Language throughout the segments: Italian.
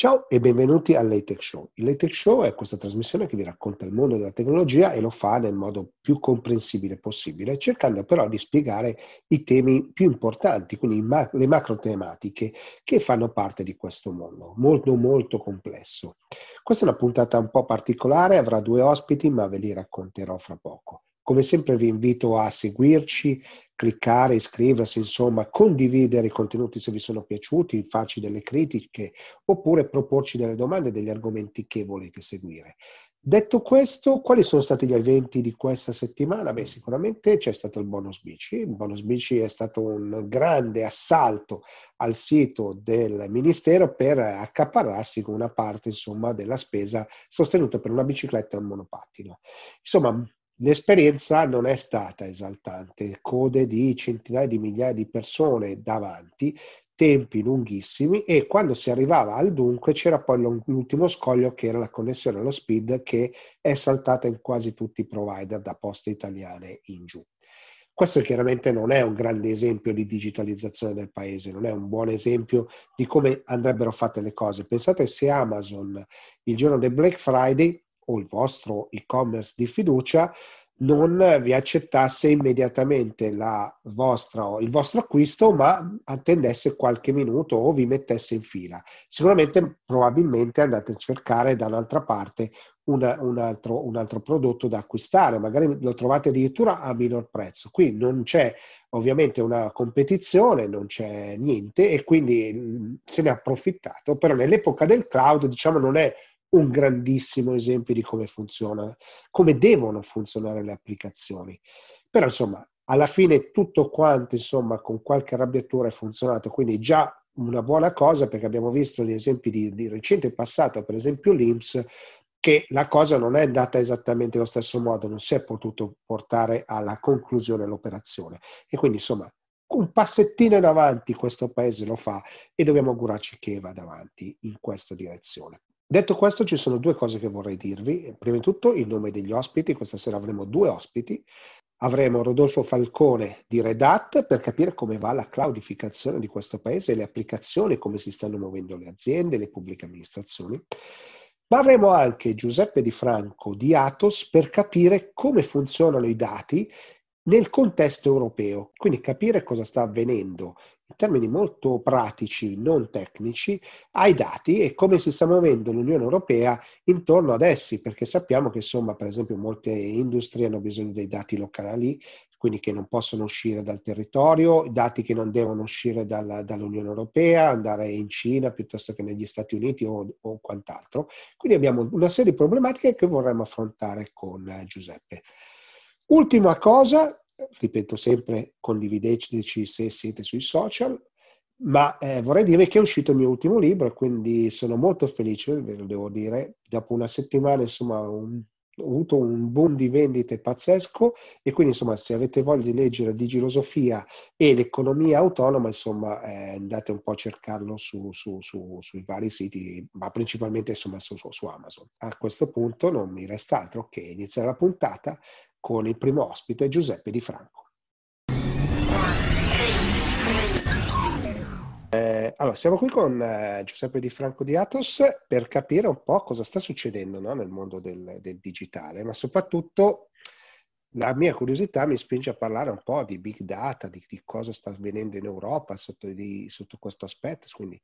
Ciao e benvenuti al Late Tech Show. Il Late Tech Show è questa trasmissione che vi racconta il mondo della tecnologia e lo fa nel modo più comprensibile possibile, cercando però di spiegare i temi più importanti, quindi le macro tematiche che fanno parte di questo mondo, molto molto complesso. Questa è una puntata un po' particolare, avrà due ospiti ma ve li racconterò fra poco. Come sempre vi invito a seguirci, cliccare, iscriversi, insomma, condividere i contenuti se vi sono piaciuti, farci delle critiche oppure proporci delle domande e degli argomenti che volete seguire. Detto questo, quali sono stati gli eventi di questa settimana? Beh, sicuramente c'è stato il bonus bici. Il bonus bici è stato un grande assalto al sito del Ministero per accaparrarsi con una parte, insomma, della spesa sostenuta per una bicicletta e un monopattino. Insomma, l'esperienza non è stata esaltante, code di centinaia di migliaia di persone davanti, tempi lunghissimi e quando si arrivava al dunque c'era poi l'ultimo scoglio che era la connessione allo speed che è saltata in quasi tutti i provider da Poste Italiane in giù. Questo chiaramente non è un grande esempio di digitalizzazione del paese, non è un buon esempio di come andrebbero fatte le cose. Pensate se Amazon il giorno del Black Friday o il vostro e-commerce di fiducia non vi accettasse immediatamente il vostro acquisto, ma attendesse qualche minuto o vi mettesse in fila. Sicuramente, probabilmente, andate a cercare da un'altra parte un altro prodotto da acquistare, magari lo trovate addirittura a minor prezzo. Qui non c'è ovviamente una competizione, non c'è niente e quindi se ne è approfittato. Però nell'epoca del cloud, diciamo, non è un grandissimo esempio di come funziona, come devono funzionare le applicazioni. Però insomma, alla fine tutto quanto, insomma, con qualche arrabbiatura è funzionato, quindi già una buona cosa, perché abbiamo visto gli esempi di recente passato, per esempio l'INPS, che la cosa non è andata esattamente allo stesso modo, non si è potuto portare alla conclusione dell'operazione. E quindi insomma, un passettino in avanti questo paese lo fa e dobbiamo augurarci che vada avanti in questa direzione. Detto questo, ci sono due cose che vorrei dirvi. Prima di tutto il nome degli ospiti. Questa sera avremo due ospiti. Avremo Rodolfo Falcone di Red Hat per capire come va la cloudificazione di questo paese, le applicazioni, come si stanno muovendo le aziende, le pubbliche amministrazioni. Ma avremo anche Giuseppe Di Franco di Atos per capire come funzionano i dati nel contesto europeo, quindi capire cosa sta avvenendo in termini molto pratici, non tecnici, ai dati e come si sta muovendo l'Unione Europea intorno ad essi, perché sappiamo che insomma, per esempio, molte industrie hanno bisogno dei dati locali, quindi che non possono uscire dal territorio, dati che non devono uscire dall'Unione Europea, andare in Cina piuttosto che negli Stati Uniti o quant'altro. Quindi abbiamo una serie di problematiche che vorremmo affrontare con Giuseppe. Ultima cosa, ripeto sempre, condivideteci se siete sui social, ma vorrei dire che è uscito il mio ultimo libro, quindi sono molto felice, ve lo devo dire, dopo una settimana insomma ho avuto un boom di vendite pazzesco e quindi insomma se avete voglia di leggere Digilosofia e l'Economia Autonoma, insomma andate un po' a cercarlo sui vari siti, ma principalmente insomma su Amazon. A questo punto non mi resta altro che iniziare la puntata con il primo ospite, Giuseppe Di Franco. Allora, siamo qui con Giuseppe Di Franco di Atos per capire un po' cosa sta succedendo, no, nel mondo del digitale, ma soprattutto la mia curiosità mi spinge a parlare un po' di big data, di cosa sta avvenendo in Europa sotto questo aspetto. Quindi,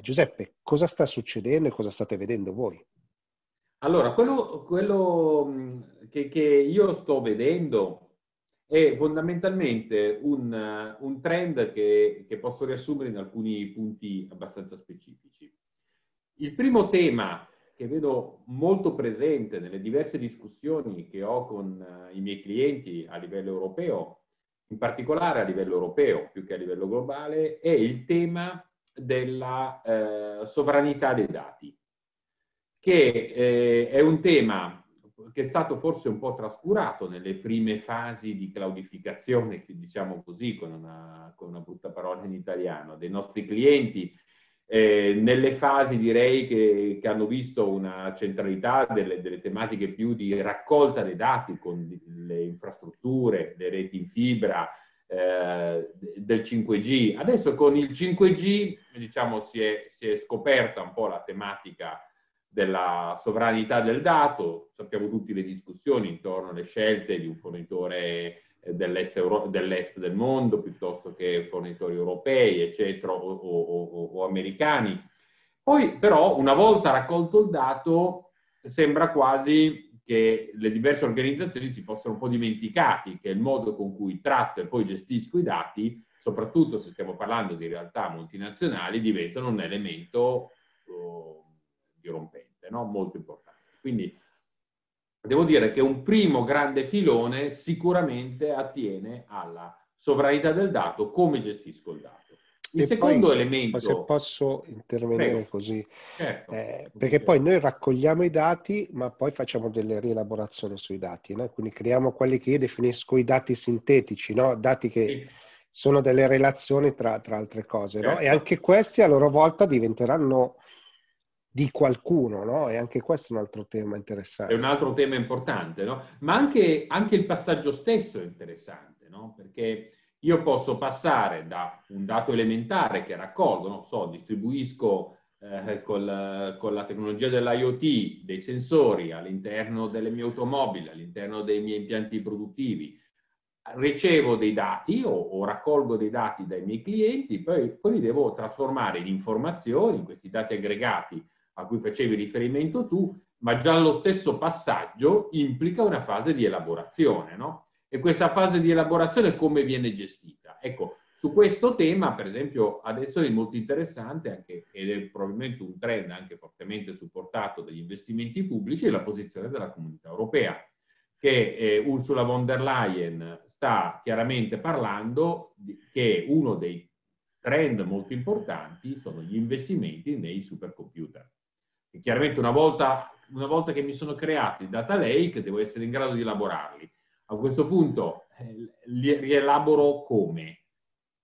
Giuseppe, cosa sta succedendo e cosa state vedendo voi? Allora, quello che io sto vedendo è fondamentalmente un trend che posso riassumere in alcuni punti abbastanza specifici. Il primo tema che vedo molto presente nelle diverse discussioni che ho con i miei clienti a livello europeo, in particolare a livello europeo più che a livello globale, è il tema della sovranità dei dati, che è un tema che è stato forse un po' trascurato nelle prime fasi di cloudificazione, diciamo così, con una brutta parola in italiano, dei nostri clienti, nelle fasi direi che hanno visto una centralità delle tematiche più di raccolta dei dati con le infrastrutture, le reti in fibra, del 5G. Adesso con il 5G, diciamo, si è scoperta un po' la tematica della sovranità del dato. Sappiamo tutti le discussioni intorno alle scelte di un fornitore dell'est del mondo piuttosto che fornitori europei, eccetera, o americani. Poi però, una volta raccolto il dato, sembra quasi che le diverse organizzazioni si fossero un po' dimenticati che il modo con cui tratto e poi gestisco i dati, soprattutto se stiamo parlando di realtà multinazionali, diventano un elemento dirompente, no? Molto importante. Quindi devo dire che un primo grande filone sicuramente attiene alla sovranità del dato, come gestisco il dato. Il e secondo poi, elemento... Se posso intervenire, prego. Così, certo. Perché poi noi raccogliamo i dati, ma poi facciamo delle rielaborazioni sui dati, no? Quindi creiamo quelli che io definisco i dati sintetici, no? Dati che sì. sono delle relazioni tra altre cose, certo. no? E anche questi a loro volta diventeranno di qualcuno, no? E anche questo è un altro tema interessante. È un altro tema importante, no? Ma anche il passaggio stesso è interessante, no? Perché... io posso passare da un dato elementare che raccolgo, non so, distribuisco con la tecnologia dell'IoT dei sensori all'interno delle mie automobili, all'interno dei miei impianti produttivi, ricevo dei dati o raccolgo dei dati dai miei clienti, poi li devo trasformare in informazioni, in questi dati aggregati a cui facevi riferimento tu, ma già lo stesso passaggio implica una fase di elaborazione, no? E questa fase di elaborazione come viene gestita? Ecco, su questo tema, per esempio, adesso è molto interessante, anche, ed è probabilmente un trend anche fortemente supportato dagli investimenti pubblici, la posizione della Comunità Europea, che Ursula von der Leyen sta chiaramente parlando che uno dei trend molto importanti sono gli investimenti nei supercomputer. E chiaramente una volta che mi sono creati i data lake, devo essere in grado di elaborarli. A questo punto li rielaboro come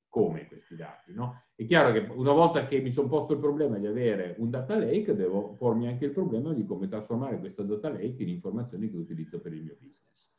questi dati, no? È chiaro che una volta che mi sono posto il problema di avere un data lake, devo pormi anche il problema di come trasformare questo data lake in informazioni che utilizzo per il mio business.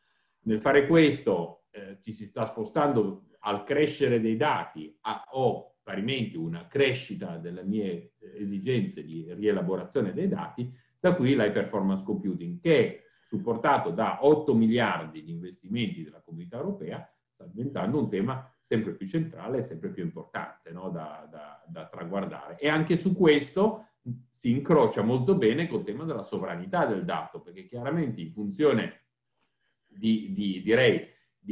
Nel fare questo ci si sta spostando al crescere dei dati, ho parimenti una crescita delle mie esigenze di rielaborazione dei dati, da qui l'high performance computing, che supportato da 8 miliardi di investimenti della Comunità Europea, sta diventando un tema sempre più centrale e sempre più importante, no? da traguardare. E anche su questo si incrocia molto bene col tema della sovranità del dato, perché chiaramente in funzione di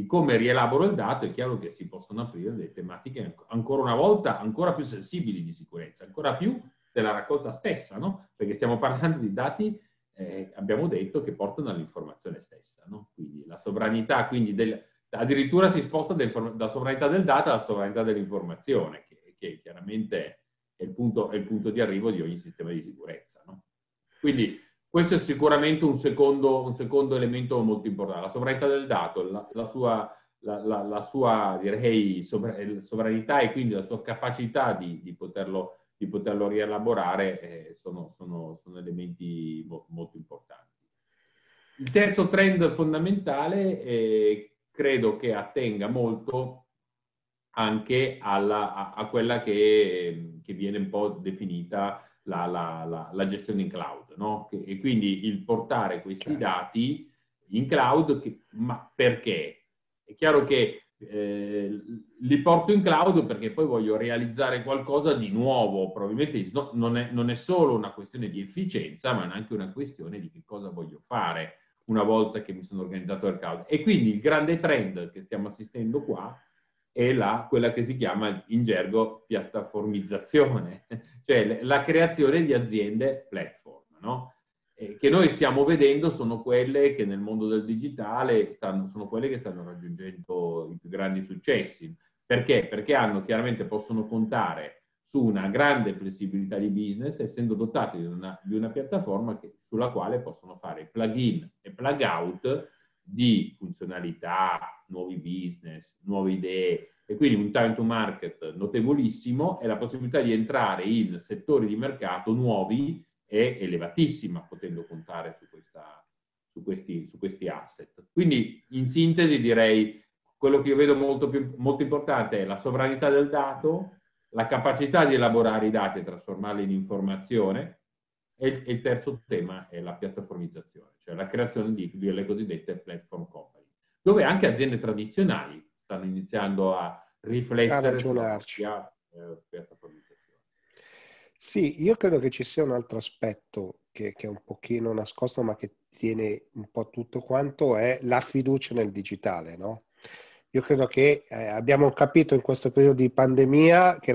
come rielaboro il dato, è chiaro che si possono aprire delle tematiche ancora una volta ancora più sensibili di sicurezza, ancora più della raccolta stessa, no? Perché stiamo parlando di dati abbiamo detto che portano all'informazione stessa, no? Quindi la sovranità, addirittura si sposta da sovranità del dato alla sovranità dell'informazione, che chiaramente è il punto di arrivo di ogni sistema di sicurezza, no? Quindi questo è sicuramente un secondo elemento molto importante, la sovranità del dato, la sua direi sovranità e quindi la sua capacità di poterlo rielaborare sono elementi molto importanti. Il terzo trend fondamentale credo che attenga molto anche a quella che viene un po' definita la gestione in cloud, no? E quindi il portare questi dati in cloud, ma perché? È chiaro che li porto in cloud perché poi voglio realizzare qualcosa di nuovo, probabilmente non è solo una questione di efficienza, ma anche una questione di che cosa voglio fare una volta che mi sono organizzato al cloud. E quindi il grande trend che stiamo assistendo qua è quella che si chiama in gergo piattaformizzazione, cioè la creazione di aziende platform, no? Che noi stiamo vedendo sono quelle che nel mondo del digitale sono quelle che stanno raggiungendo i più grandi successi. Perché? Perché chiaramente possono contare su una grande flessibilità di business, essendo dotati di una piattaforma sulla quale possono fare plug-in e plug-out di funzionalità, nuovi business, nuove idee, e quindi un time to market notevolissimo e la possibilità di entrare in settori di mercato nuovi è elevatissima, potendo contare su questi asset. Quindi, in sintesi, direi quello che io vedo molto importante è la sovranità del dato, la capacità di elaborare i dati e trasformarli in informazione, e il terzo tema è la piattaformizzazione, cioè la creazione delle cosiddette platform company, dove anche aziende tradizionali stanno iniziando a riflettere sulla piattaformizzazione. Sì, io credo che ci sia un altro aspetto che è un pochino nascosto, ma che tiene un po' tutto quanto, è la fiducia nel digitale, no? Io credo che abbiamo capito in questo periodo di pandemia che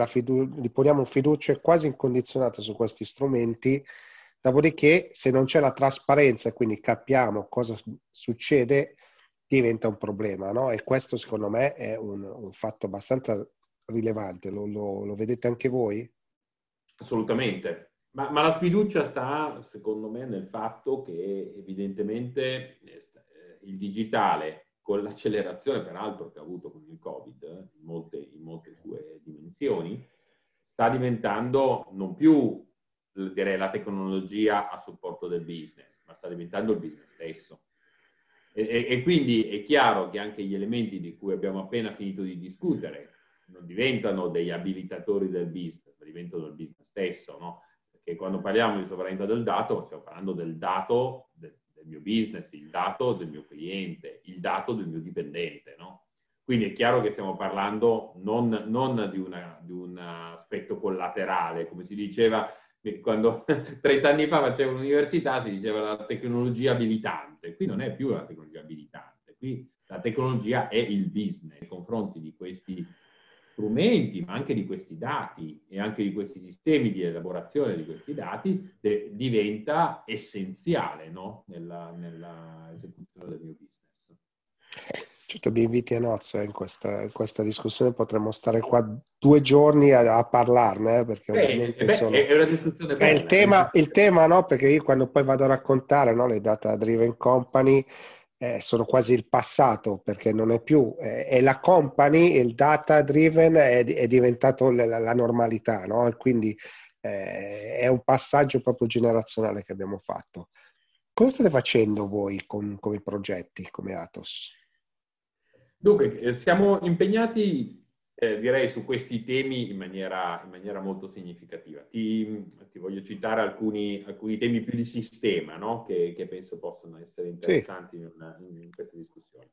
poniamo fiducia quasi incondizionata su questi strumenti, dopodiché se non c'è la trasparenza e quindi capiamo cosa succede, diventa un problema, no? E questo secondo me è un fatto abbastanza rilevante, lo vedete anche voi? Assolutamente, ma la sfiducia sta secondo me nel fatto che evidentemente il digitale, con l'accelerazione peraltro che ha avuto con il Covid, in molte sue dimensioni, sta diventando non più, direi, la tecnologia a supporto del business, ma sta diventando il business stesso. E quindi è chiaro che anche gli elementi di cui abbiamo appena finito di discutere non diventano degli abilitatori del business, ma diventano il business stesso, no? Perché quando parliamo di sovranità del dato, stiamo parlando del dato del mio business, il dato del mio cliente, il dato del mio dipendente, no? Quindi è chiaro che stiamo parlando non di un aspetto collaterale, come si diceva quando 30 anni fa facevo l'università, si diceva la tecnologia abilitante. Qui non è più la tecnologia abilitante, qui la tecnologia è il business nei confronti di questi strumenti, ma anche di questi dati e anche di questi sistemi di elaborazione di questi dati, diventa essenziale, no? Nella esecuzione del mio business. Certo, mi inviti a nozze in questa discussione, potremmo stare qua 2 giorni a parlarne, perché ovviamente è una discussione bella. Il tema, no? Perché io quando poi vado a raccontare, no, le data driven company, sono quasi il passato, perché non è più, è la company, il data driven è diventato la normalità, no? Quindi è un passaggio proprio generazionale che abbiamo fatto. Cosa state facendo voi come progetti, come Atos? Dunque, siamo impegnati, direi, su questi temi in maniera molto significativa. Ti voglio citare alcuni temi più di sistema, no? Che penso possano essere interessanti, sì, in questa discussione.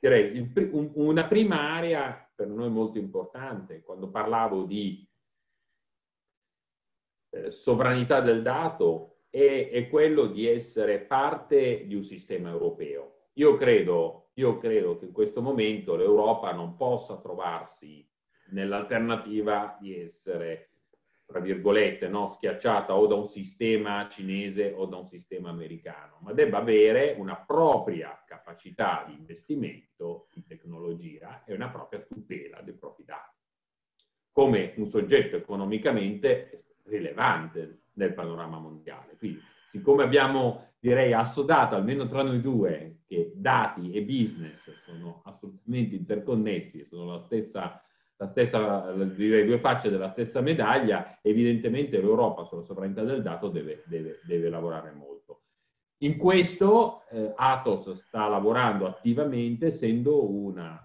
Direi una prima area per noi molto importante, quando parlavo di sovranità del dato, è quello di essere parte di un sistema europeo. Io credo che in questo momento l'Europa non possa trovarsi nell'alternativa di essere, tra virgolette, no, schiacciata o da un sistema cinese o da un sistema americano, ma debba avere una propria capacità di investimento in tecnologia e una propria tutela dei propri dati, come un soggetto economicamente rilevante nel panorama mondiale. Quindi, siccome abbiamo, direi, assodato, almeno tra noi due, che dati e business sono assolutamente interconnessi, sono la stessa, direi, due facce della stessa medaglia, evidentemente l'Europa sulla sovranità del dato deve lavorare molto. In questo Atos sta lavorando attivamente, essendo uno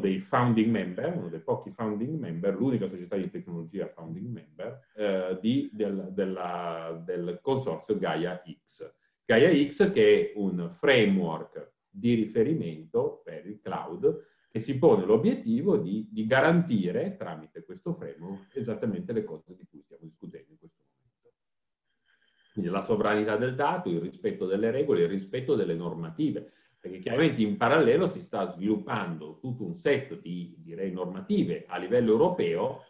dei founding member, uno dei pochi founding member, l'unica società di tecnologia founding member del consorzio Gaia X. Gaia X, che è un framework di riferimento per il cloud, che si pone l'obiettivo di garantire tramite questo framework esattamente le cose di cui stiamo discutendo in questo momento. Quindi la sovranità del dato, il rispetto delle regole, il rispetto delle normative. Perché chiaramente in parallelo si sta sviluppando tutto un set di, direi, normative a livello europeo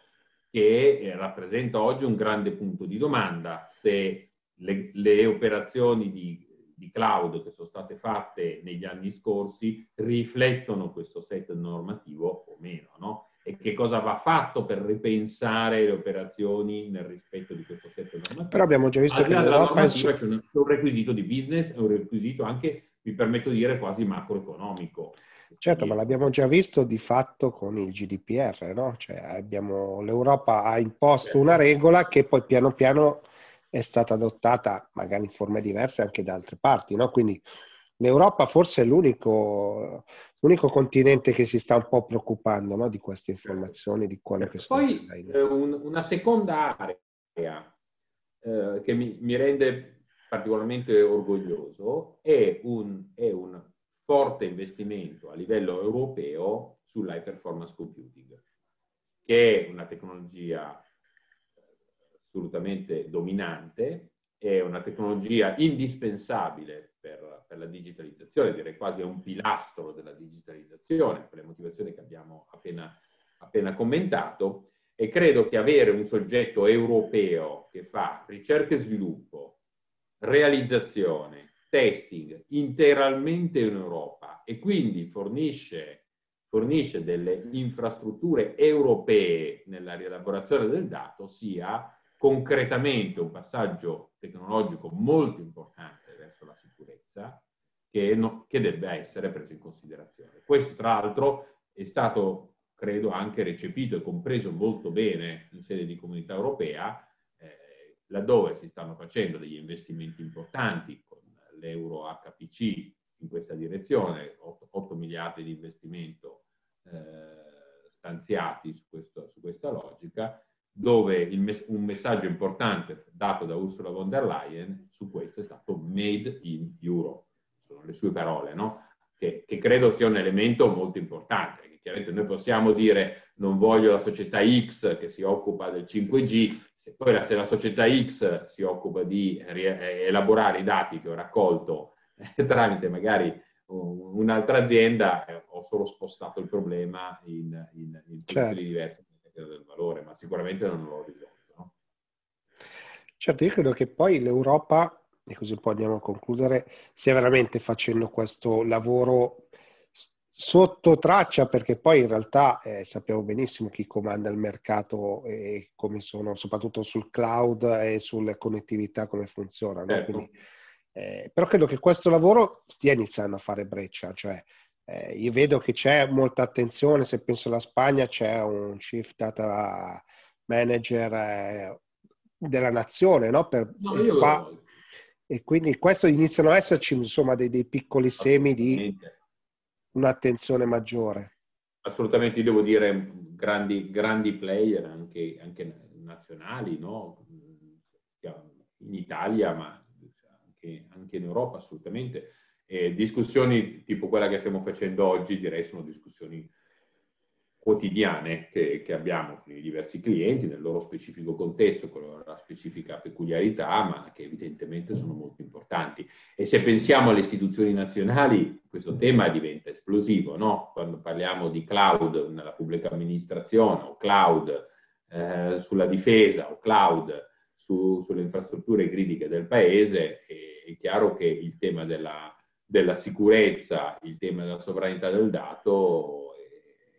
che rappresenta oggi un grande punto di domanda. Se le operazioni di cloud che sono state fatte negli anni scorsi riflettono questo set normativo o meno, no? E che cosa va fatto per ripensare le operazioni nel rispetto di questo set normativo? Però abbiamo già visto che nell'Europa c'è un requisito di business, un requisito anche, mi permetto di dire, quasi macroeconomico. Certo, ma l'abbiamo già visto di fatto con il GDPR, no? Cioè l'Europa ha imposto una regola che poi piano piano è stata adottata, magari in forme diverse, anche da altre parti, no? Quindi L'Europa forse è l'unico continente che si sta un po' preoccupando, no, di queste informazioni, di quello che sta online. Poi una seconda area che mi rende particolarmente orgoglioso è un forte investimento a livello europeo sull'high performance computing, che è una tecnologia assolutamente dominante, è una tecnologia indispensabile per la digitalizzazione, direi quasi è un pilastro della digitalizzazione, per le motivazioni che abbiamo appena commentato, e credo che avere un soggetto europeo che fa ricerca e sviluppo, realizzazione, testing interamente in Europa e quindi fornisce delle infrastrutture europee nella rielaborazione del dato sia concretamente un passaggio tecnologico molto importante verso la sicurezza che debba essere preso in considerazione. Questo tra l'altro è stato, credo, anche recepito e compreso molto bene in sede di Comunità Europea, laddove si stanno facendo degli investimenti importanti con l'euro HPC in questa direzione, 8 miliardi di investimento stanziati su questa logica, dove un messaggio importante dato da Ursula von der Leyen su questo è stato Made in Europe, sono le sue parole, no? Che credo sia un elemento molto importante, perché chiaramente noi possiamo dire non voglio la società X che si occupa del 5G, se la società X si occupa di elaborare i dati che ho raccolto tramite magari un'altra azienda, ho solo spostato il problema in funzioni diverse del valore, ma sicuramente non l'ho risolto, no? Certo, io credo che poi l'Europa, e così poi andiamo a concludere, stia veramente facendo questo lavoro sotto traccia, perché poi in realtà sappiamo benissimo chi comanda il mercato e come sono, soprattutto sul cloud e sulle connettività, come funziona, no? Certo. Quindi, però credo che questo lavoro stia iniziando a fare breccia, cioè io vedo che c'è molta attenzione. Se penso alla Spagna, c'è un chief data manager della nazione, no? E quindi questo iniziano a esserci, insomma, dei piccoli semi di un'attenzione maggiore. Assolutamente, devo dire grandi player anche nazionali, no? In Italia, ma anche in Europa, assolutamente. Discussioni tipo quella che stiamo facendo oggi, direi, sono discussioni quotidiane che abbiamo con i diversi clienti nel loro specifico contesto, con la loro specifica peculiarità, ma che evidentemente sono molto importanti. E se pensiamo alle istituzioni nazionali, questo tema diventa esplosivo, no? Quando parliamo di cloud nella pubblica amministrazione, o cloud sulla difesa, o cloud sulle infrastrutture critiche del paese, è chiaro che il tema della sicurezza, il tema della sovranità del dato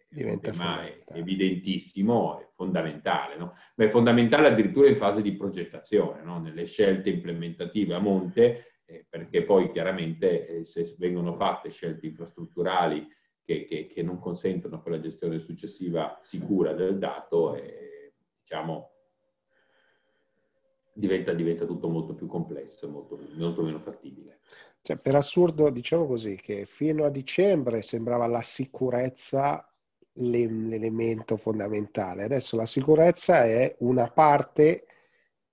diventa un tema evidentissimo e fondamentale, no? Ma è fondamentale addirittura in fase di progettazione, no? Nelle scelte implementative a monte, perché poi chiaramente se vengono fatte scelte infrastrutturali che non consentono poi la gestione successiva sicura del dato, diciamo diventa tutto molto più complesso, molto meno fattibile. Cioè, per assurdo, diciamo così, che fino a dicembre sembrava la sicurezza l'elemento fondamentale. Adesso la sicurezza è una parte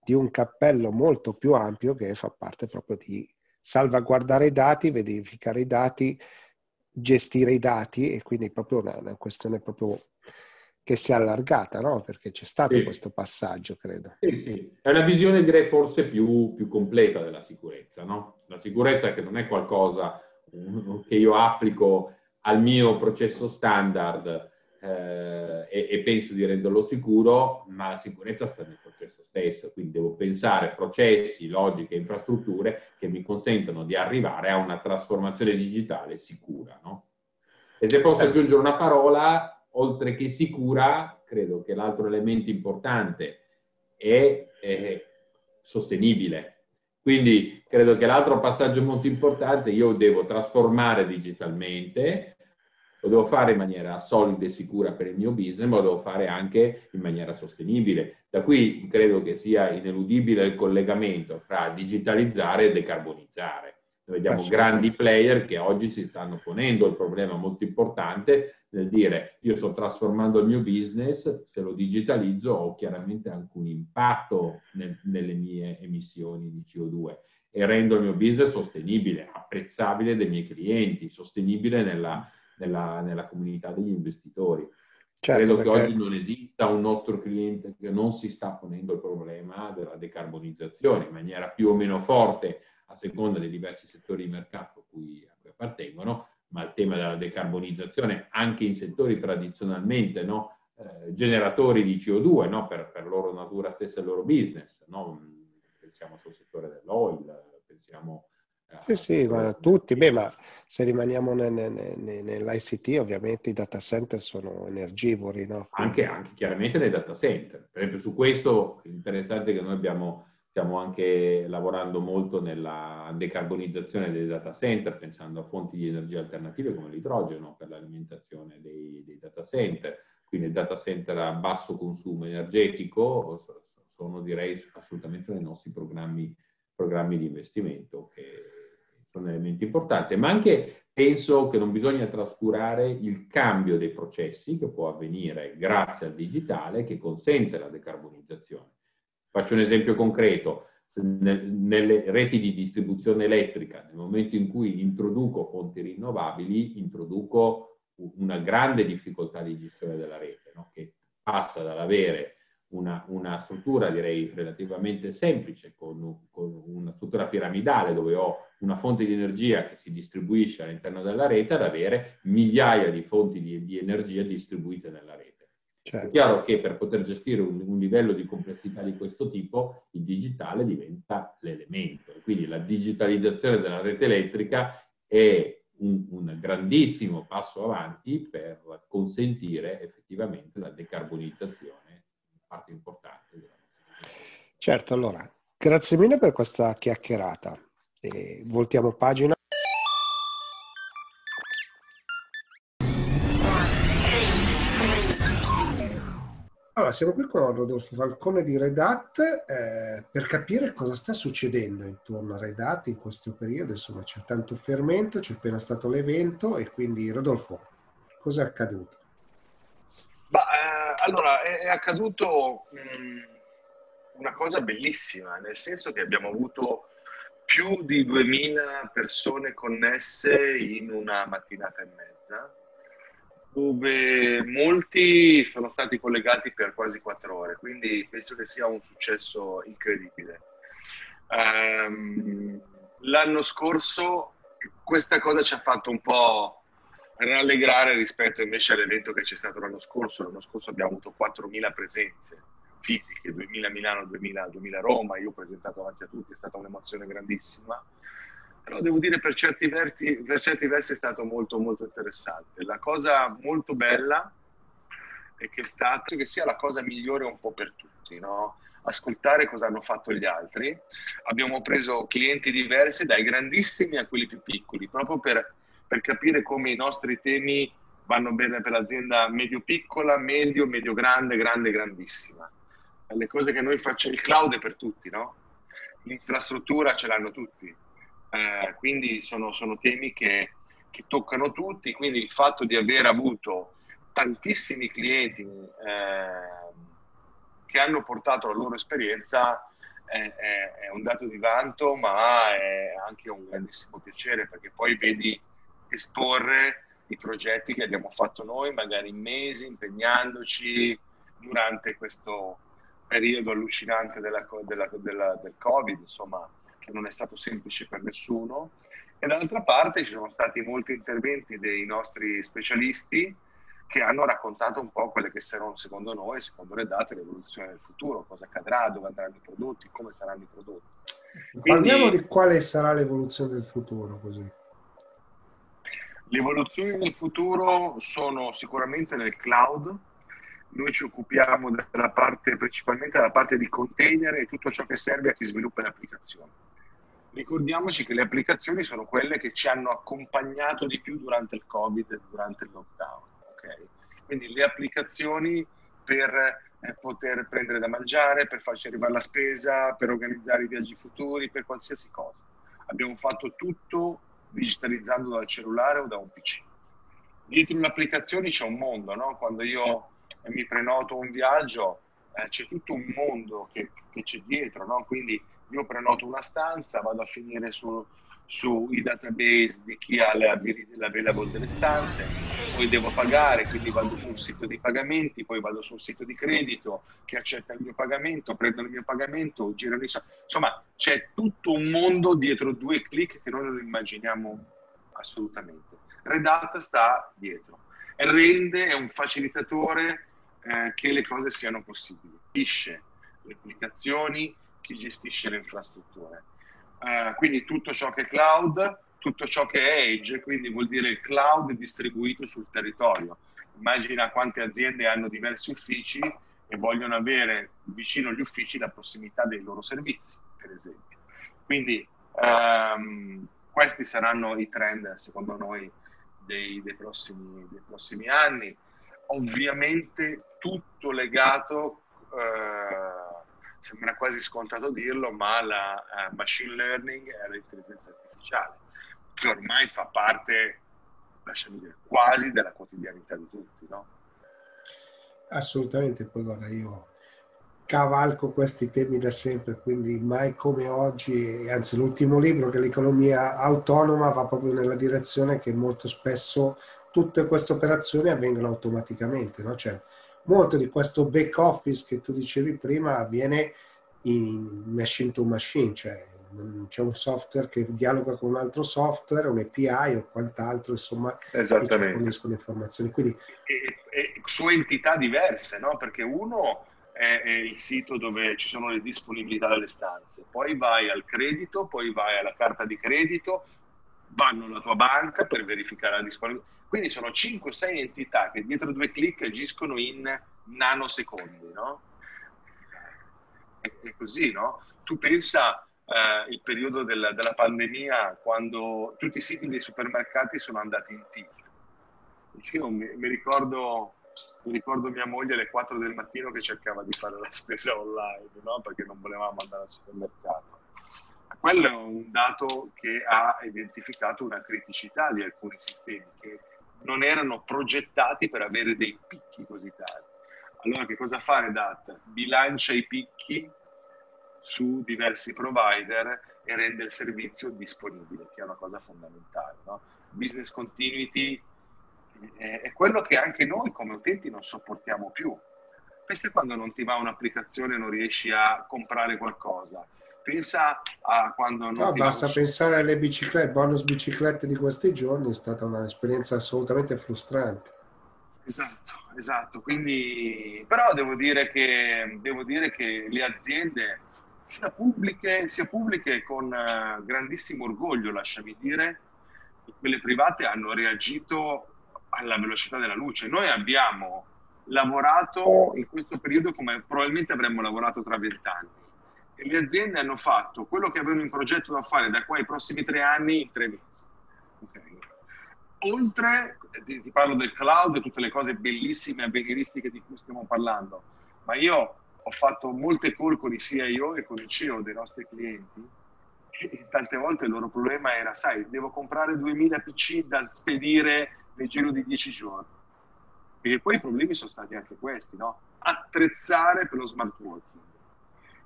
di un cappello molto più ampio, che fa parte proprio di salvaguardare i dati, verificare i dati, gestire i dati, e quindi proprio una questione proprio che si è allargata, no? Perché c'è stato questo passaggio, credo. Sì. È una visione, direi, forse più completa della sicurezza, no? La sicurezza che non è qualcosa che io applico al mio processo standard e penso di renderlo sicuro, ma la sicurezza sta nel processo stesso, quindi devo pensare a processi, logiche, infrastrutture che mi consentano di arrivare a una trasformazione digitale sicura, no? E se posso aggiungere una parola, oltre che sicura, credo che l'altro elemento importante è sostenibile. Quindi credo che l'altro passaggio molto importante, io devo trasformare digitalmente, lo devo fare in maniera solida e sicura per il mio business, ma lo devo fare anche in maniera sostenibile. Da qui credo che sia ineludibile il collegamento fra digitalizzare e decarbonizzare. Noi vediamo grandi player che oggi si stanno ponendo il problema molto importante nel dire: io sto trasformando il mio business, se lo digitalizzo ho chiaramente anche un impatto nelle mie emissioni di CO2 e rendo il mio business sostenibile, apprezzabile dai miei clienti, sostenibile nella comunità degli investitori. Certo, credo che oggi non esista un nostro cliente che non si sta ponendo il problema della decarbonizzazione in maniera più o meno forte a seconda dei diversi settori di mercato a cui appartengono, ma il tema della decarbonizzazione anche in settori tradizionalmente generatori di CO2 per loro natura stessa e il loro business. Pensiamo sul settore dell'oil, pensiamo... Sì, ma tutti. Beh, ma se rimaniamo nell'ICT, ovviamente i data center sono energivori, no? Anche chiaramente nei data center. Per esempio, su questo è interessante che noi stiamo anche lavorando molto nella decarbonizzazione dei data center, pensando a fonti di energia alternative come l'idrogeno per l'alimentazione dei data center. Quindi data center a basso consumo energetico sono, direi, assolutamente nei nostri programmi di investimento, che sono elementi importanti, ma anche penso che non bisogna trascurare il cambio dei processi che può avvenire grazie al digitale, che consente la decarbonizzazione. Faccio un esempio concreto: nelle reti di distribuzione elettrica, nel momento in cui introduco fonti rinnovabili, introduco una grande difficoltà di gestione della rete, che passa dall'avere una struttura, direi, relativamente semplice, con una struttura piramidale dove ho una fonte di energia che si distribuisce all'interno della rete, ad avere migliaia di fonti di energia distribuite nella rete. Certo. È chiaro che per poter gestire un livello di complessità di questo tipo, il digitale diventa l'elemento. Quindi la digitalizzazione della rete elettrica è un grandissimo passo avanti per consentire effettivamente la decarbonizzazione, parte importante. Certo, allora, grazie mille per questa chiacchierata. E voltiamo pagina. 1, 2, 3. Allora, siamo qui con Rodolfo Falcone di Red Hat per capire cosa sta succedendo intorno a Red Hat in questo periodo. Insomma, c'è tanto fermento, c'è appena stato l'evento e quindi, Rodolfo, cosa è accaduto? Allora, è accaduto una cosa bellissima, nel senso che abbiamo avuto più di 2000 persone connesse in una mattinata e mezza, dove molti sono stati collegati per quasi 4 ore, quindi penso che sia un successo incredibile. L'anno scorso questa cosa ci ha fatto un po' rallegrare rispetto invece all'evento che c'è stato l'anno scorso. L'anno scorso abbiamo avuto 4.000 presenze fisiche, 2.000 a Milano, 2.000 a Roma, io ho presentato davanti a tutti, è stata un'emozione grandissima, però devo dire per certi versi è stato molto molto interessante. La cosa molto bella è che è stato che sia la cosa migliore un po' per tutti, ascoltare cosa hanno fatto gli altri. Abbiamo preso clienti diversi, dai grandissimi a quelli più piccoli, proprio per capire come i nostri temi vanno bene per l'azienda medio-piccola, medio-grande, grande-grandissima. Le cose che noi facciamo, il cloud è per tutti, l'infrastruttura ce l'hanno tutti, quindi sono temi che toccano tutti. Quindi il fatto di aver avuto tantissimi clienti che hanno portato la loro esperienza è un dato di vanto, ma è anche un grandissimo piacere, perché poi vedi esporre i progetti che abbiamo fatto noi, magari in mesi, impegnandoci durante questo periodo allucinante del Covid, insomma, che non è stato semplice per nessuno. E dall'altra parte ci sono stati molti interventi dei nostri specialisti che hanno raccontato un po' quelle che saranno, secondo noi, secondo le date, l'evoluzione del futuro, cosa accadrà, dove andranno i prodotti, come saranno i prodotti. Parliamo di quale sarà l'evoluzione del futuro, così. Le evoluzioni del futuro sono sicuramente nel cloud. Noi ci occupiamo della parte, principalmente della parte di container e tutto ciò che serve a chi sviluppa le applicazioni. Ricordiamoci che le applicazioni sono quelle che ci hanno accompagnato di più durante il Covid e durante il lockdown. Okay? Quindi le applicazioni per poter prendere da mangiare, per farci arrivare la spesa, per organizzare i viaggi futuri, per qualsiasi cosa. abbiamo fatto tutto digitalizzando dal cellulare o da un PC. Dietro le applicazioni c'è un mondo, no? Quando io mi prenoto un viaggio c'è tutto un mondo che c'è dietro, no? Quindi io prenoto una stanza, vado a finire sui database di chi ha l'available delle stanze, poi devo pagare, quindi vado sul sito dei pagamenti, poi vado sul sito di credito che accetta il mio pagamento, prendo il mio pagamento, giro lì. Insomma, c'è tutto un mondo dietro due click che noi non immaginiamo assolutamente. Red Hat sta dietro e rende, è un facilitatore che le cose siano possibili. Chi gestisce le applicazioni, chi gestisce le infrastrutture. Quindi tutto ciò che è cloud, tutto ciò che è edge, quindi vuol dire il cloud distribuito sul territorio. Immagina quante aziende hanno diversi uffici e vogliono avere vicino agli uffici la prossimità dei loro servizi, per esempio. Quindi questi saranno i trend, secondo noi, dei prossimi anni. Ovviamente tutto legato, sembra quasi scontato dirlo, ma la machine learning e l'intelligenza artificiale, che ormai fa parte, lasciami dire, quasi della quotidianità di tutti, no? Assolutamente. Poi guarda, io cavalco questi temi da sempre, quindi mai come oggi, anzi l'ultimo libro, che è l'economia autonoma, va proprio nella direzione che molto spesso tutte queste operazioni avvengono automaticamente, no? Cioè, molto di questo back office che tu dicevi prima avviene in machine to machine, cioè c'è un software che dialoga con un altro software, un API o quant'altro, insomma, che ci forniscono informazioni. Quindi su entità diverse, no? Perché uno è il sito dove ci sono le disponibilità delle stanze, poi vai al credito, poi vai alla carta di credito, vanno alla tua banca per verificare la disponibilità. Quindi sono 5-6 entità che dietro due click agiscono in nanosecondi, no? È così, no? Tu pensa il periodo della pandemia, quando tutti i siti dei supermercati sono andati in tilt. Io mi ricordo mia moglie alle 4 del mattino che cercava di fare la spesa online, no? Perché non volevamo andare al supermercato. Quello è un dato che ha identificato una criticità di alcuni sistemi che non erano progettati per avere dei picchi così tali. Allora che cosa fa Red Hat? Bilancia i picchi su diversi provider e rende il servizio disponibile, che è una cosa fondamentale, no? Business continuity è quello che anche noi come utenti non sopportiamo più. Pensa quando non ti va un'applicazione e non riesci a comprare qualcosa. Pensa a quando non basta pensare alle biciclette, bonus biciclette di questi giorni, è stata un'esperienza assolutamente frustrante. Esatto. Quindi, però devo dire che le aziende, sia pubbliche con grandissimo orgoglio, lasciami dire, quelle private hanno reagito alla velocità della luce. Noi abbiamo lavorato in questo periodo come probabilmente avremmo lavorato tra 20 anni. E le aziende hanno fatto quello che avevano in progetto da fare da qua ai prossimi 3 anni in 3 mesi. Okay. Oltre, ti parlo del cloud e tutte le cose bellissime e avveniristiche di cui stiamo parlando, ma io ho fatto molte call con i CIO e con il CEO dei nostri clienti e tante volte il loro problema era, sai, devo comprare 2000 PC da spedire nel giro di 10 giorni. Perché poi i problemi sono stati anche questi, no? Attrezzare per lo smart working.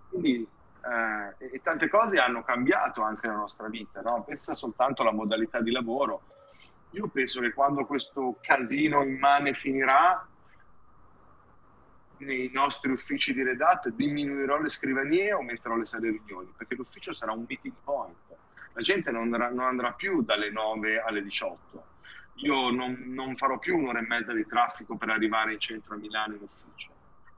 Quindi e tante cose hanno cambiato anche la nostra vita, no? Pensa soltanto alla modalità di lavoro. Io penso che quando questo casino immane finirà, nei nostri uffici di Red Hat diminuirò le scrivanie e aumenterò le sale riunioni, perché l'ufficio sarà un meeting point. La gente non andrà più dalle 9 alle 18. Io non farò più 1 ora e mezza di traffico per arrivare in centro a Milano in ufficio.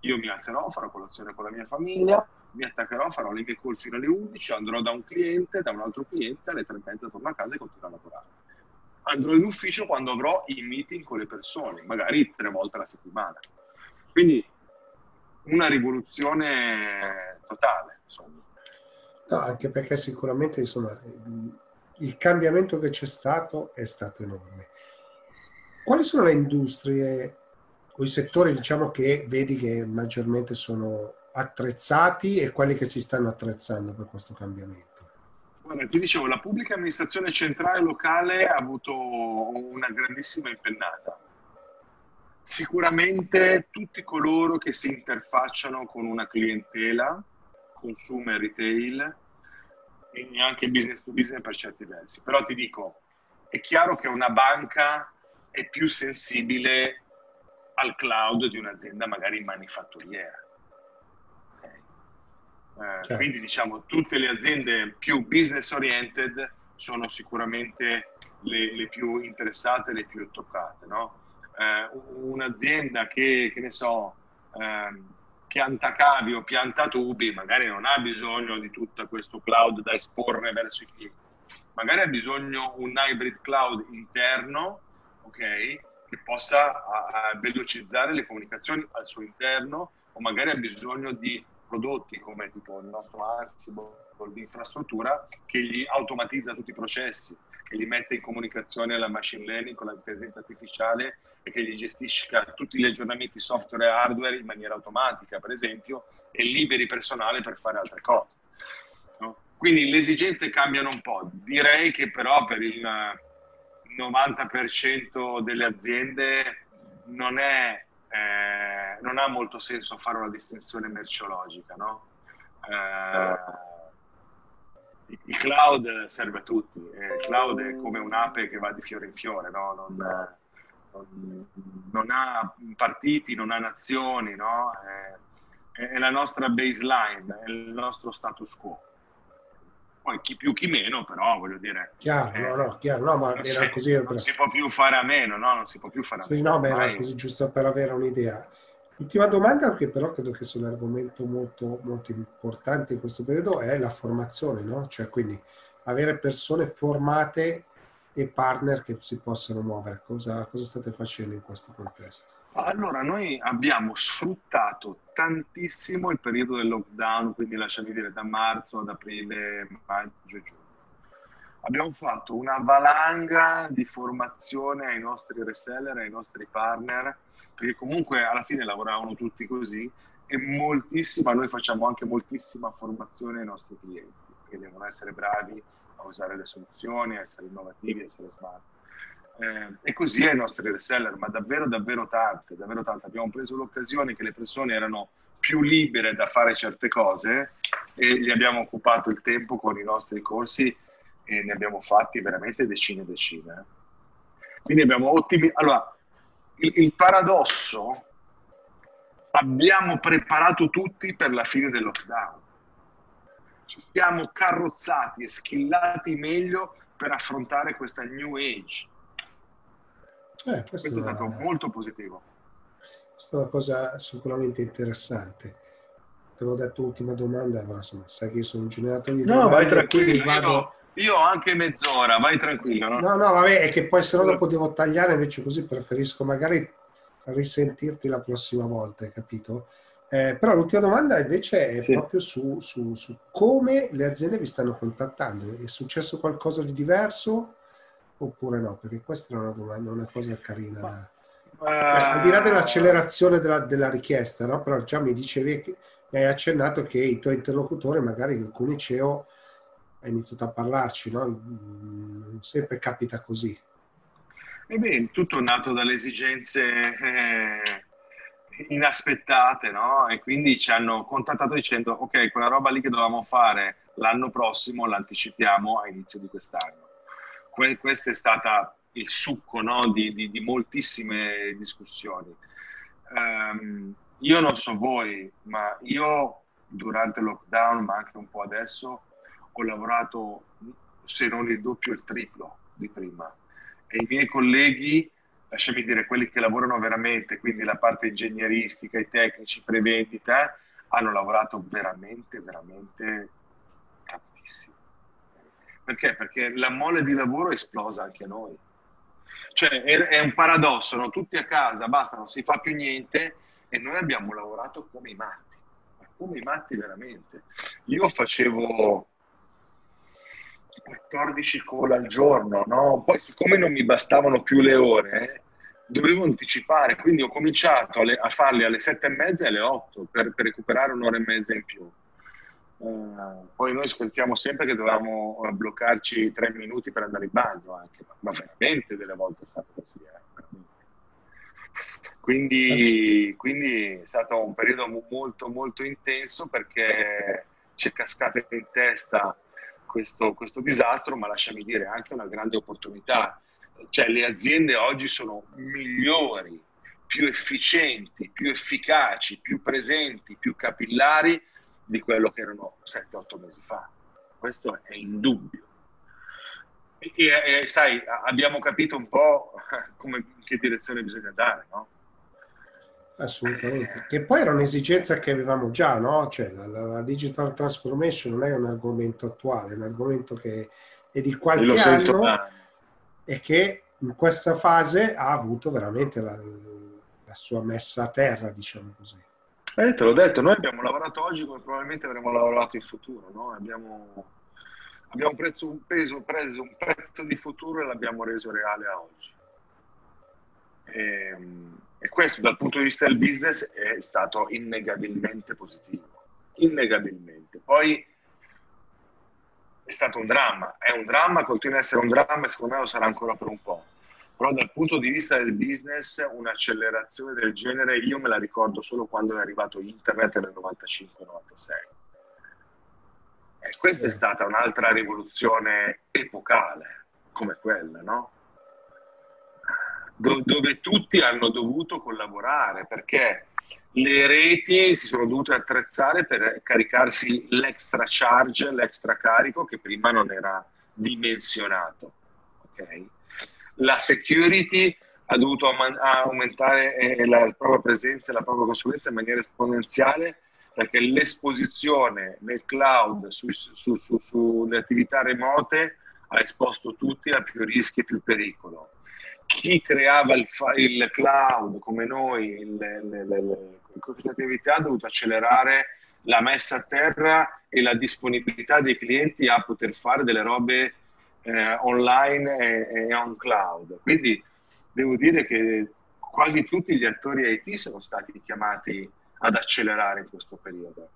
Io mi alzerò, farò colazione con la mia famiglia, mi attaccherò, farò le mie call fino alle 11, andrò da un cliente, da un altro cliente, alle 3:30 torno a casa e continuo a lavorare. Andrò in ufficio quando avrò i meeting con le persone, magari 3 volte alla settimana. Quindi una rivoluzione totale, insomma. No, anche perché sicuramente, insomma, il cambiamento che c'è stato è stato enorme. Quali sono le industrie o i settori, diciamo, che vedi che maggiormente sono attrezzati e quelli che si stanno attrezzando per questo cambiamento? Allora, ti dicevo, la pubblica amministrazione centrale e locale ha avuto una grandissima impennata. Sicuramente tutti coloro che si interfacciano con una clientela, consumer, retail, e anche business to business per certi versi. Però ti dico, è chiaro che una banca è più sensibile al cloud di un'azienda magari manifatturiera. Certo. Quindi diciamo tutte le aziende più business oriented sono sicuramente le più interessate, le più toccate, no? Un'azienda che ne so, pianta cavi o pianta tubi, magari non ha bisogno di tutto questo cloud da esporre verso i clienti, magari ha bisogno un hybrid cloud interno, ok, che possa velocizzare le comunicazioni al suo interno, o magari ha bisogno di prodotti come tipo il nostro Ansible, l'infrastruttura che gli automatizza tutti i processi, che gli mette in comunicazione la machine learning con l'intelligenza artificiale e che gli gestisca tutti gli aggiornamenti software e hardware in maniera automatica, per esempio, e liberi personale per fare altre cose. No? Quindi le esigenze cambiano un po'. Direi che però per il 90% delle aziende non ha molto senso fare una distinzione merceologica, no? Il cloud serve a tutti, il cloud è come un'ape che va di fiore in fiore, no? Non ha partiti, non ha nazioni, no? È la nostra baseline, è il nostro status quo. Poi chi più chi meno, però voglio dire. Chiaro, chiaro, no, ma era così. Non si può più fare a meno, no? Non si può più fare a meno. No, ma era così giusto per avere un'idea. Ultima domanda, perché però credo che sia un argomento molto, molto importante in questo periodo, è la formazione, no? Cioè, quindi avere persone formate e partner che si possano muovere. Cosa state facendo in questo contesto? Allora, noi abbiamo sfruttato tantissimo il periodo del lockdown, quindi lasciami dire da marzo ad aprile, maggio e giugno. Abbiamo fatto una valanga di formazione ai nostri reseller, ai nostri partner, perché comunque alla fine lavoravano tutti così, e moltissima, noi facciamo anche moltissima formazione ai nostri clienti, perché devono essere bravi a usare le soluzioni, a essere innovativi, a essere smart. E così ai nostri reseller, ma davvero, davvero tante, davvero tante. Abbiamo preso l'occasione che le persone erano più libere da fare certe cose e gli abbiamo occupato il tempo con i nostri corsi, e ne abbiamo fatti veramente decine e decine. Quindi abbiamo ottimizzato. Allora, il paradosso, abbiamo preparato tutti per la fine del lockdown. Ci siamo carrozzati e schillati meglio per affrontare questa new age. Questo è stato molto positivo. Questa è una cosa sicuramente interessante. Ti avevo detto un'ultima domanda, ma insomma, sai che io sono un generatore di domande. No, vai tranquillo, vado... Io ho anche mezz'ora, vai tranquillo. No? No, vabbè, è che poi se no dopo devo tagliare, invece così preferisco magari risentirti la prossima volta, hai capito? Però l'ultima domanda invece è proprio su come le aziende vi stanno contattando. È successo qualcosa di diverso? Oppure no? Perché questa è una domanda, una cosa carina. Al di là dell'accelerazione della richiesta, no? Però già mi dicevi, mi hai accennato che i tuoi interlocutori, magari alcuni CEO, ha iniziato a parlarci, no? Non sempre capita così. Ebbene, tutto è nato dalle esigenze inaspettate, no? E quindi ci hanno contattato dicendo, ok, quella roba lì che dovevamo fare l'anno prossimo l'anticipiamo a inizio di quest'anno. Questo è stato il succo, no, di moltissime discussioni. Io non so voi, ma io durante il lockdown, ma anche un po' adesso, ho lavorato se non il doppio, il triplo di prima. E i miei colleghi, lasciami dire, quelli che lavorano veramente, quindi la parte ingegneristica, i tecnici, prevendita, hanno lavorato veramente, veramente tantissimo. Perché? Perché la mole di lavoro è esplosa anche a noi. Cioè è un paradosso, no? Tutti a casa, basta, non si fa più niente, e noi abbiamo lavorato come i matti, ma come i matti veramente. Io facevo 14 call al giorno, no? Poi siccome non mi bastavano più le ore, dovevo anticipare, quindi ho cominciato a farle alle 7:30 e alle 8 per recuperare un'ora e mezza in più. Poi noi scherziamo sempre che dovevamo bloccarci 3 minuti per andare in bagno anche, ma veramente delle volte è stato così. Quindi è stato un periodo molto molto intenso, perché ci è cascato in testa questo disastro, ma lasciami dire anche una grande opportunità. Cioè, le aziende oggi sono migliori, più efficienti, più efficaci, più presenti, più capillari di quello che erano 7-8 mesi fa. Questo è indubbio. E sai, abbiamo capito un po' in che direzione bisogna andare, no? Assolutamente. Che poi era un'esigenza che avevamo già, no? Cioè, la digital transformation non è un argomento attuale, è un argomento che è di qualche anno e che in questa fase ha avuto veramente la sua messa a terra, diciamo così. Te l'ho detto, noi abbiamo lavorato oggi come probabilmente avremmo lavorato in futuro, no? Abbiamo preso un pezzo di futuro e l'abbiamo reso reale a oggi. E questo dal punto di vista del business è stato innegabilmente positivo. Innegabilmente. Poi è stato un dramma, continua ad essere un dramma e secondo me lo sarà ancora per un po'. Però dal punto di vista del business un'accelerazione del genere io me la ricordo solo quando è arrivato internet nel 95-96. E questa è stata un'altra rivoluzione epocale, come quella, no? Dove tutti hanno dovuto collaborare, perché le reti si sono dovute attrezzare per caricarsi l'extra charge, l'extra carico che prima non era dimensionato, ok? La security ha dovuto aumentare la propria presenza e la propria consulenza in maniera esponenziale, perché l'esposizione nel cloud sulle attività remote ha esposto tutti a più rischi e più pericolo. Chi creava il cloud come noi, questa attività ha dovuto accelerare la messa a terra e la disponibilità dei clienti a poter fare delle robe online e on cloud. Quindi devo dire che quasi tutti gli attori IT sono stati chiamati ad accelerare in questo periodo.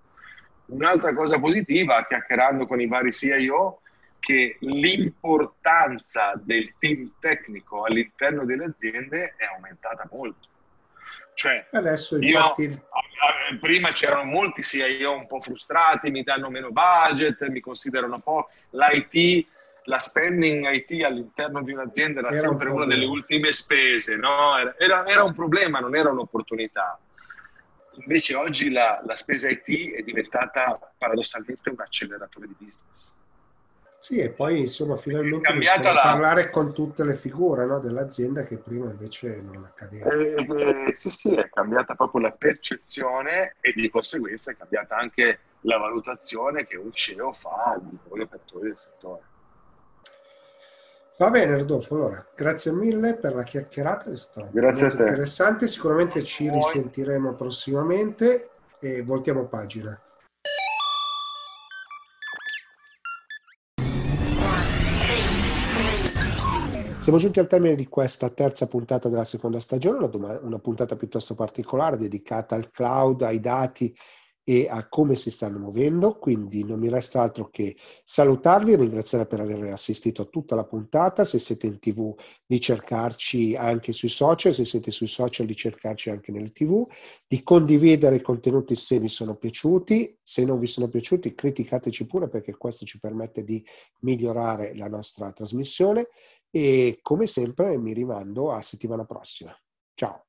Un'altra cosa positiva, chiacchierando con i vari CIO, che l'importanza del team tecnico all'interno delle aziende è aumentata molto. Cioè, adesso infatti... prima c'erano molti CIO un po' frustrati, mi danno meno budget, mi considerano un po' l'IT. La spending IT all'interno di un'azienda era sempre una delle ultime spese, no? Era un problema, non era un'opportunità. Invece oggi la spesa IT è diventata paradossalmente un acceleratore di business. Sì, e poi insomma finalmente riusciamo a parlare con tutte le figure, no, dell'azienda che prima invece non accadeva. Sì, è cambiata proprio la percezione e di conseguenza è cambiata anche la valutazione che un CEO fa di voi operatori del settore. Va bene Rodolfo, allora grazie mille per la chiacchierata, è stato molto interessante, sicuramente ci risentiremo prossimamente e voltiamo pagina. Siamo giunti al termine di questa terza puntata della seconda stagione, una puntata piuttosto particolare dedicata al cloud, ai dati e a come si stanno muovendo, quindi non mi resta altro che salutarvi e ringraziare per aver assistito a tutta la puntata. Se siete in TV di cercarci anche sui social, se siete sui social di cercarci anche nel TV, di condividere i contenuti se vi sono piaciuti, se non vi sono piaciuti criticateci pure, perché questo ci permette di migliorare la nostra trasmissione e come sempre mi rimando a settimana prossima. Ciao!